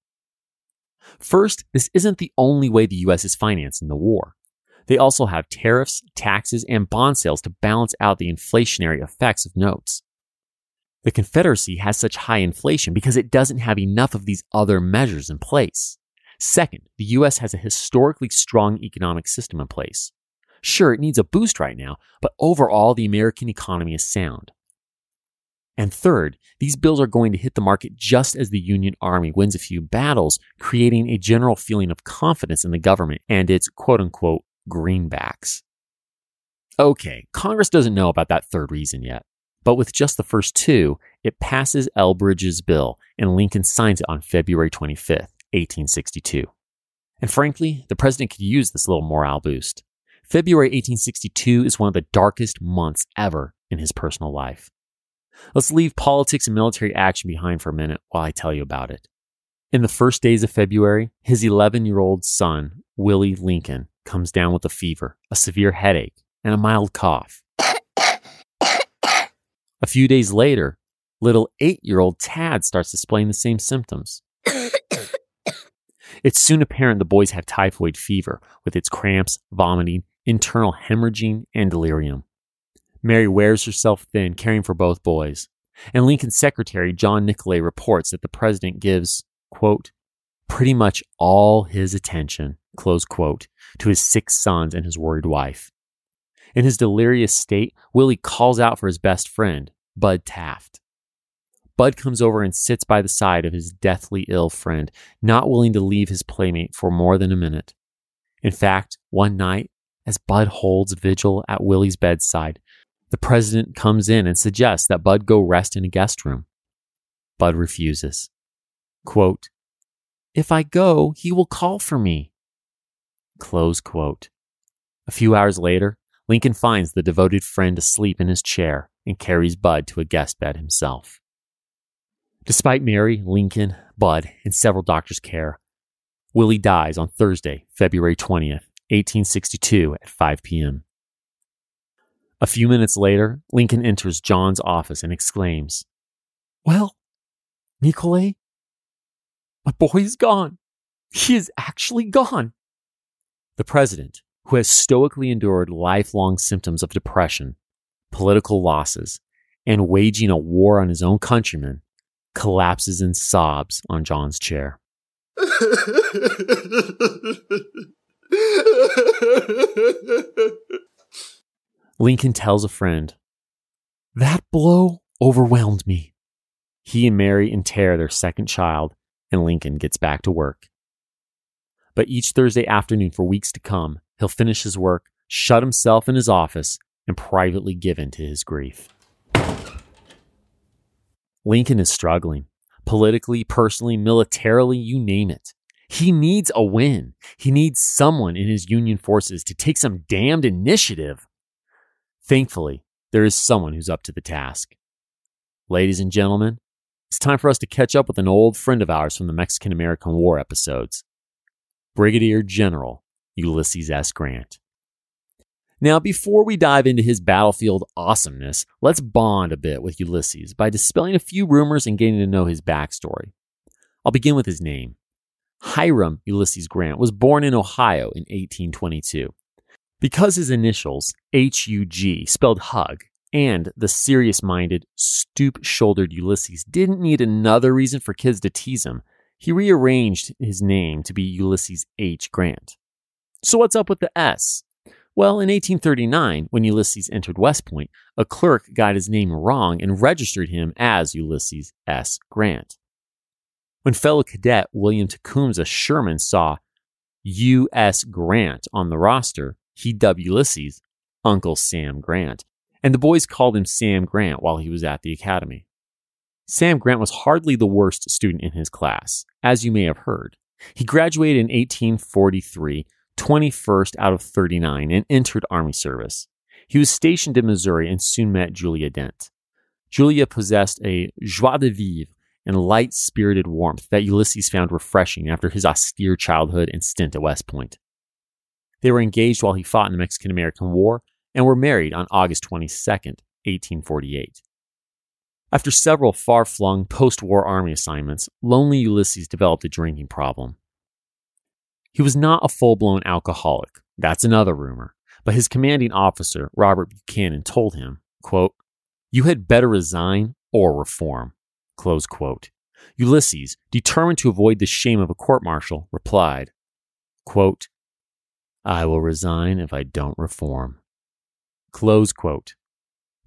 First, this isn't the only way the U.S. is financing the war. They also have tariffs, taxes, and bond sales to balance out the inflationary effects of notes. The Confederacy has such high inflation because it doesn't have enough of these other measures in place. Second, the U.S. has a historically strong economic system in place. Sure, it needs a boost right now, but overall, the American economy is sound. And third, these bills are going to hit the market just as the Union Army wins a few battles, creating a general feeling of confidence in the government and its quote-unquote greenbacks. Okay, Congress doesn't know about that third reason yet, but with just the first two, it passes Elbridge's bill, and Lincoln signs it on February 25th, 1862. And frankly, the president could use this little morale boost. February 1862 is one of the darkest months ever in his personal life. Let's leave politics and military action behind for a minute while I tell you about it. In the first days of February, his 11-year-old son, Willie Lincoln, comes down with a fever, a severe headache, and a mild cough. A few days later, little 8-year-old Tad starts displaying the same symptoms. It's soon apparent the boys have typhoid fever, with its cramps, vomiting, internal hemorrhaging, and delirium. Mary wears herself thin, caring for both boys. And Lincoln's secretary, John Nicolay, reports that the president gives, quote, "pretty much all his attention," close quote, to his 6 sons and his worried wife. In his delirious state, Willie calls out for his best friend, Bud Taft. Bud comes over and sits by the side of his deathly ill friend, not willing to leave his playmate for more than a minute. In fact, one night, as Bud holds vigil at Willie's bedside, the president comes in and suggests that Bud go rest in a guest room. Bud refuses. Quote, "If I go, he will call for me." Close quote. A few hours later, Lincoln finds the devoted friend asleep in his chair and carries Bud to a guest bed himself. Despite Mary, Lincoln, Bud, and several doctors' care, Willie dies on Thursday, February 20th, 1862 at 5 p.m. A few minutes later, Lincoln enters John's office and exclaims, "Well, Nicolay, my boy is gone. He is actually gone." The president, who has stoically endured lifelong symptoms of depression, political losses, and waging a war on his own countrymen, collapses in sobs on John's chair. Lincoln tells a friend, "That blow overwhelmed me." He and Mary inter their second child, and Lincoln gets back to work. But each Thursday afternoon for weeks to come, he'll finish his work, shut himself in his office, and privately give in to his grief. Lincoln is struggling. Politically, personally, militarily, you name it. He needs a win. He needs someone in his Union forces to take some damned initiative. Thankfully, there is someone who's up to the task. Ladies and gentlemen, it's time for us to catch up with an old friend of ours from the Mexican-American War episodes, Brigadier General Ulysses S. Grant. Now, before we dive into his battlefield awesomeness, let's bond a bit with Ulysses by dispelling a few rumors and getting to know his backstory. I'll begin with his name. Hiram Ulysses Grant was born in Ohio in 1822. Because his initials, H-U-G, spelled hug, and the serious-minded, stoop-shouldered Ulysses didn't need another reason for kids to tease him, he rearranged his name to be Ulysses H. Grant. So what's up with the S? Well, in 1839, when Ulysses entered West Point, a clerk got his name wrong and registered him as Ulysses S. Grant. When fellow cadet William Tecumseh Sherman saw U.S. Grant on the roster, he dubbed Ulysses Uncle Sam Grant, and the boys called him Sam Grant while he was at the academy. Sam Grant was hardly the worst student in his class, as you may have heard. He graduated in 1843, 21st out of 39, and entered Army service. He was stationed in Missouri and soon met Julia Dent. Julia possessed a joie de vivre and light-spirited warmth that Ulysses found refreshing after his austere childhood and stint at West Point. They were engaged while he fought in the Mexican-American War and were married on August 22, 1848. After several far-flung post-war army assignments, lonely Ulysses developed a drinking problem. He was not a full-blown alcoholic. That's another rumor. But his commanding officer, Robert Buchanan, told him, quote, "You had better resign or reform," close quote. Ulysses, determined to avoid the shame of a court-martial, replied, quote, "I will resign if I don't reform," close quote.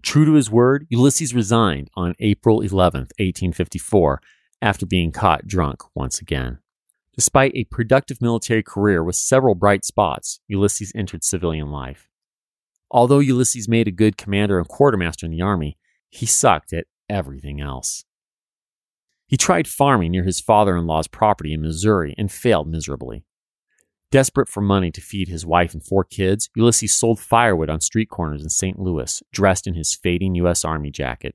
True to his word, Ulysses resigned on April 11, 1854, after being caught drunk once again. Despite a productive military career with several bright spots, Ulysses entered civilian life. Although Ulysses made a good commander and quartermaster in the army, he sucked at everything else. He tried farming near his father-in-law's property in Missouri and failed miserably. Desperate for money to feed his wife and four kids, Ulysses sold firewood on street corners in St. Louis, dressed in his fading U.S. Army jacket.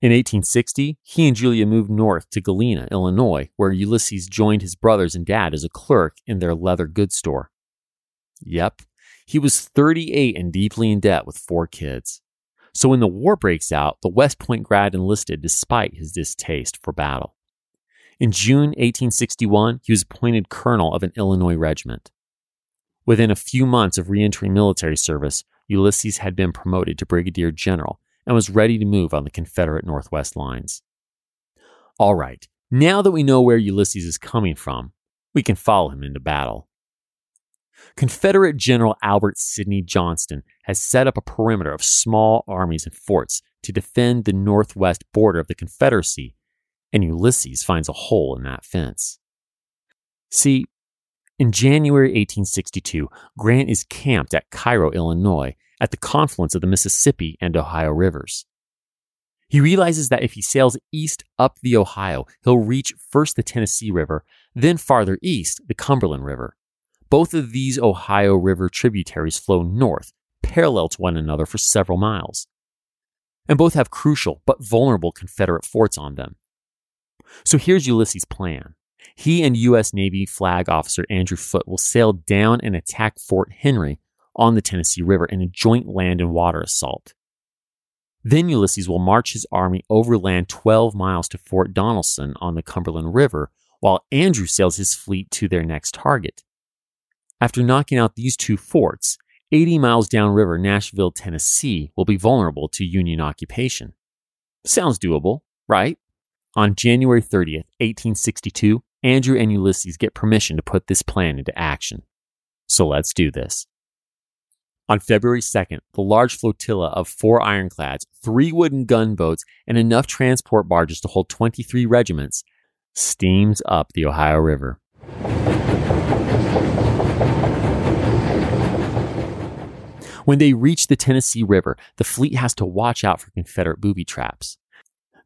In 1860, he and Julia moved north to Galena, Illinois, where Ulysses joined his brothers and dad as a clerk in their leather goods store. Yep, he was 38 and deeply in debt with four kids. So when the war breaks out, the West Point grad enlisted despite his distaste for battle. In June 1861, he was appointed colonel of an Illinois regiment. Within a few months of re-entering military service, Ulysses had been promoted to brigadier general and was ready to move on the Confederate Northwest lines. All right, now that we know where Ulysses is coming from, we can follow him into battle. Confederate General Albert Sidney Johnston has set up a perimeter of small armies and forts to defend the northwest border of the Confederacy, and Ulysses finds a hole in that fence. See, in January 1862, Grant is camped at Cairo, Illinois, at the confluence of the Mississippi and Ohio rivers. He realizes that if he sails east up the Ohio, he'll reach first the Tennessee River, then farther east, the Cumberland River. Both of these Ohio River tributaries flow north, parallel to one another for several miles. And both have crucial but vulnerable Confederate forts on them. So here's Ulysses' plan. He and U.S. Navy Flag Officer Andrew Foote will sail down and attack Fort Henry on the Tennessee River in a joint land and water assault. Then Ulysses will march his army overland 12 miles to Fort Donelson on the Cumberland River, while Andrew sails his fleet to their next target. After knocking out these two forts, 80 miles downriver, Nashville, Tennessee, will be vulnerable to Union occupation. Sounds doable, right? On January 30th, 1862, Andrew and Ulysses get permission to put this plan into action. So let's do this. On February 2nd, the large flotilla of 4 ironclads, 3 wooden gunboats, and enough transport barges to hold 23 regiments steams up the Ohio River. When they reach the Tennessee River, the fleet has to watch out for Confederate booby traps.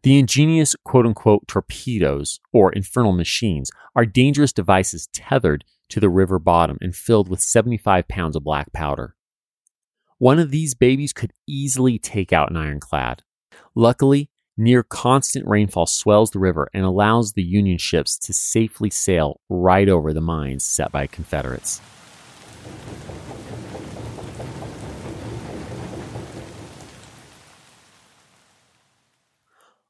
The ingenious quote-unquote torpedoes, or infernal machines, are dangerous devices tethered to the river bottom and filled with 75 pounds of black powder. One of these babies could easily take out an ironclad. Luckily, near constant rainfall swells the river and allows the Union ships to safely sail right over the mines set by Confederates.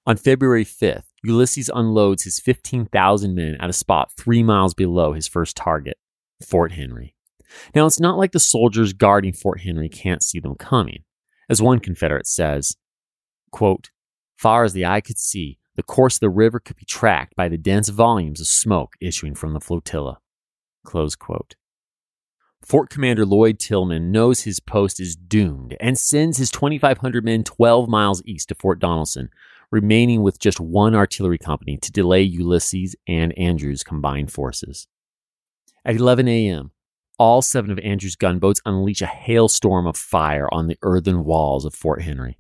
On February 5th, Ulysses unloads his 15,000 men at a spot 3 miles below his first target, Fort Henry. Now, it's not like the soldiers guarding Fort Henry can't see them coming. As one Confederate says, quote, "Far as the eye could see, the course of the river could be tracked by the dense volumes of smoke issuing from the flotilla." Close quote. Fort Commander Lloyd Tillman knows his post is doomed and sends his 2,500 men 12 miles east to Fort Donelson, remaining with just one artillery company to delay Ulysses and Andrew's combined forces. At 11 a.m., all 7 of Andrew's gunboats unleash a hailstorm of fire on the earthen walls of Fort Henry.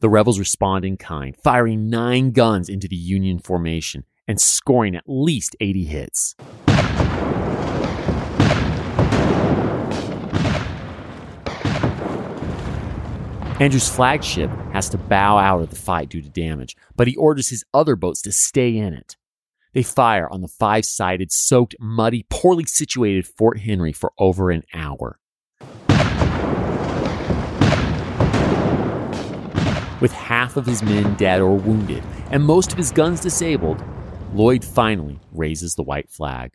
The rebels respond in kind, firing 9 guns into the Union formation and scoring at least 80 hits. Andrew's flagship has to bow out of the fight due to damage, but he orders his other boats to stay in it. They fire on the 5-sided, soaked, muddy, poorly situated Fort Henry for over an hour. With half of his men dead or wounded, and most of his guns disabled, Lloyd finally raises the white flag.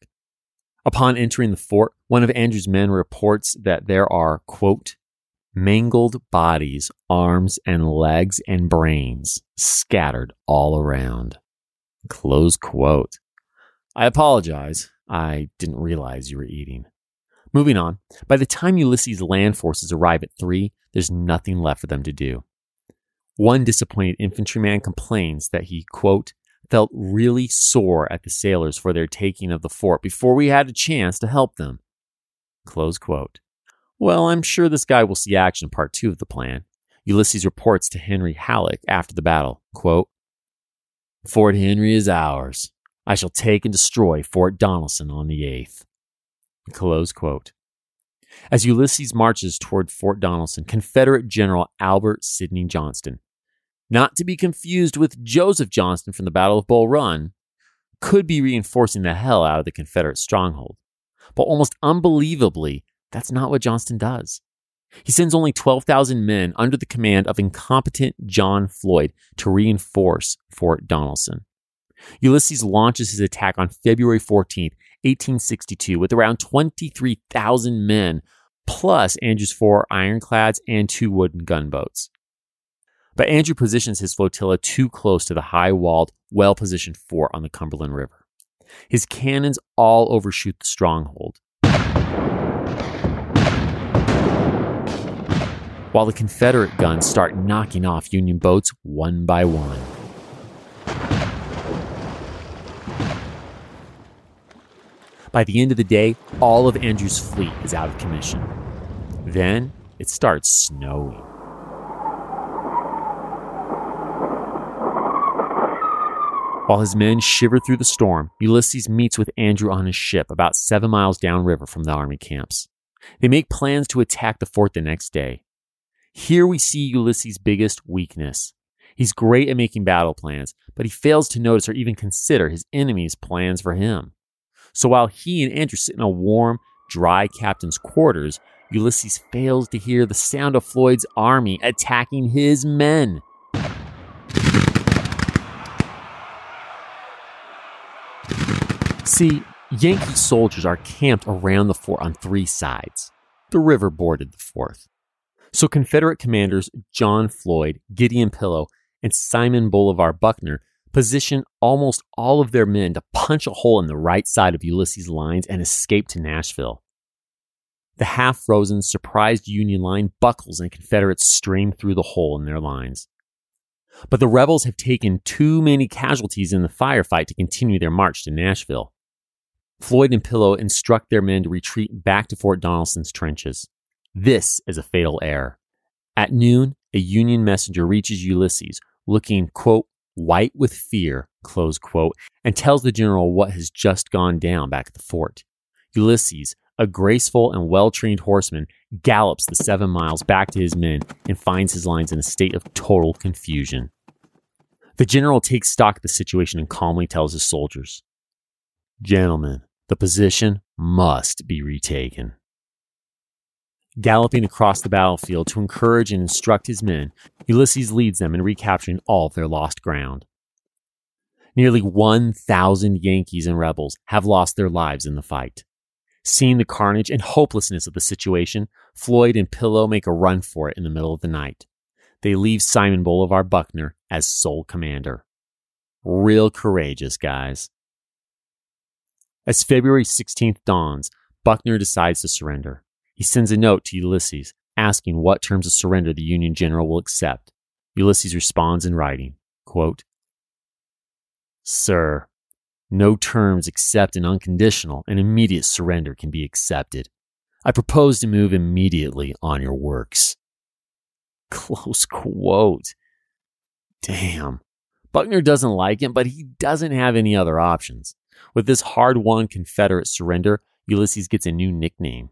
Upon entering the fort, one of Andrew's men reports that there are, quote, "mangled bodies, arms and legs and brains scattered all around." Close quote. I apologize. I didn't realize you were eating. Moving on. By the time Ulysses' land forces arrive at 3, there's nothing left for them to do. One disappointed infantryman complains that he, quote, "felt really sore at the sailors for their taking of the fort before we had a chance to help them." Close quote. Well, I'm sure this guy will see action in part 2 of the plan. Ulysses reports to Henry Halleck after the battle, quote, "Fort Henry is ours. I shall take and destroy Fort Donelson on the 8th. Close quote. As Ulysses marches toward Fort Donelson, Confederate General Albert Sidney Johnston, not to be confused with Joseph Johnston from the Battle of Bull Run, could be reinforcing the hell out of the Confederate stronghold. But almost unbelievably, that's not what Johnston does. He sends only 12,000 men under the command of incompetent John Floyd to reinforce Fort Donelson. Ulysses launches his attack on February 14th, 1862, with around 23,000 men, plus Andrew's 4 ironclads and 2 wooden gunboats. But Andrew positions his flotilla too close to the high-walled, well-positioned fort on the Cumberland River. His cannons all overshoot the stronghold. While the Confederate guns start knocking off Union boats one by one. By the end of the day, all of Andrew's fleet is out of commission. Then it starts snowing. While his men shiver through the storm, Ulysses meets with Andrew on his ship about 7 miles downriver from the Army camps. They make plans to attack the fort the next day. Here we see Ulysses' biggest weakness. He's great at making battle plans, but he fails to notice or even consider his enemy's plans for him. So while he and Andrew sit in a warm, dry captain's quarters, Ulysses fails to hear the sound of Floyd's army attacking his men. See, Yankee soldiers are camped around the fort on three sides. The river bordered the fourth. So Confederate commanders John Floyd, Gideon Pillow, and Simon Bolivar Buckner positioned almost all of their men to punch a hole in the right side of Ulysses' lines and escape to Nashville. The half-frozen, surprised Union line buckles and Confederates stream through the hole in their lines. But the rebels have taken too many casualties in the firefight to continue their march to Nashville. Floyd and Pillow instruct their men to retreat back to Fort Donelson's trenches. This is a fatal error. At noon, a Union messenger reaches Ulysses, looking, quote, white with fear, close quote, and tells the general what has just gone down back at the fort. Ulysses, a graceful and well-trained horseman, gallops the 7 miles back to his men and finds his lines in a state of total confusion. The general takes stock of the situation and calmly tells his soldiers, "Gentlemen, the position must be retaken." Galloping across the battlefield to encourage and instruct his men, Ulysses leads them in recapturing all of their lost ground. Nearly 1,000 Yankees and rebels have lost their lives in the fight. Seeing the carnage and hopelessness of the situation, Floyd and Pillow make a run for it in the middle of the night. They leave Simon Bolivar Buckner as sole commander. Real courageous, guys. As February 16th dawns, Buckner decides to surrender. He sends a note to Ulysses, asking what terms of surrender the Union general will accept. Ulysses responds in writing, quote, "Sir, no terms except an unconditional and immediate surrender can be accepted. I propose to move immediately on your works." Close quote. Damn. Buckner doesn't like him, but he doesn't have any other options. With this hard-won Confederate surrender, Ulysses gets a new nickname.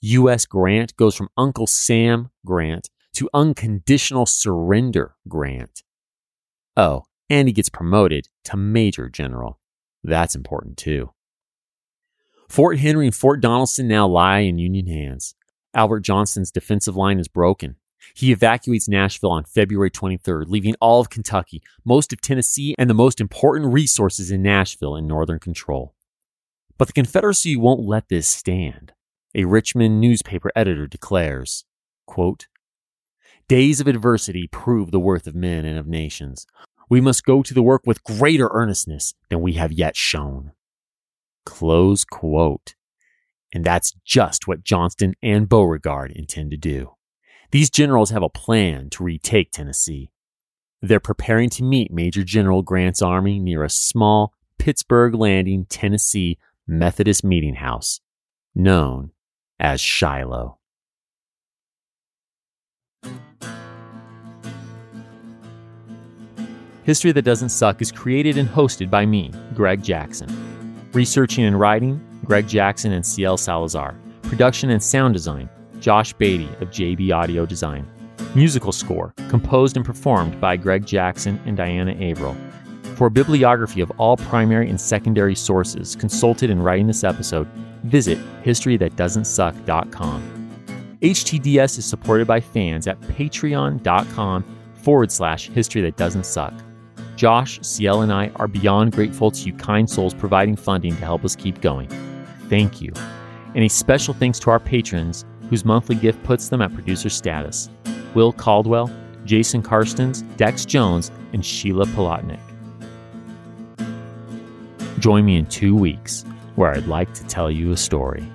U.S. Grant goes from Uncle Sam Grant to Unconditional Surrender Grant. Oh, and he gets promoted to Major General. That's important too. Fort Henry and Fort Donelson now lie in Union hands. Albert Johnston's defensive line is broken. He evacuates Nashville on February 23rd, leaving all of Kentucky, most of Tennessee, and the most important resources in Nashville in northern control. But the Confederacy won't let this stand. A Richmond newspaper editor declares, quote, "Days of adversity prove the worth of men and of nations. We must go to the work with greater earnestness than we have yet shown." Close quote. And that's just what Johnston and Beauregard intend to do. These generals have a plan to retake Tennessee. They're preparing to meet Major General Grant's army near a small Pittsburgh Landing, Tennessee Methodist meeting house known as Shiloh. History That Doesn't Suck is created and hosted by me, Greg Jackson. Researching and writing, Greg Jackson and C.L. Salazar. Production and sound design, Josh Beatty of JB Audio Design. Musical score, composed and performed by Greg Jackson and Diana Averill. For a bibliography of all primary and secondary sources consulted in writing this episode, visit historythatdoesntsuck.com. HTDS is supported by fans at patreon.com/historythatdoesntsuck. Josh, CL, and I are beyond grateful to you kind souls providing funding to help us keep going. Thank you. And a special thanks to our patrons whose monthly gift puts them at producer status. Will Caldwell, Jason Karstens, Dex Jones, and Sheila Polotnik. Join me in 2 weeks where I'd like to tell you a story.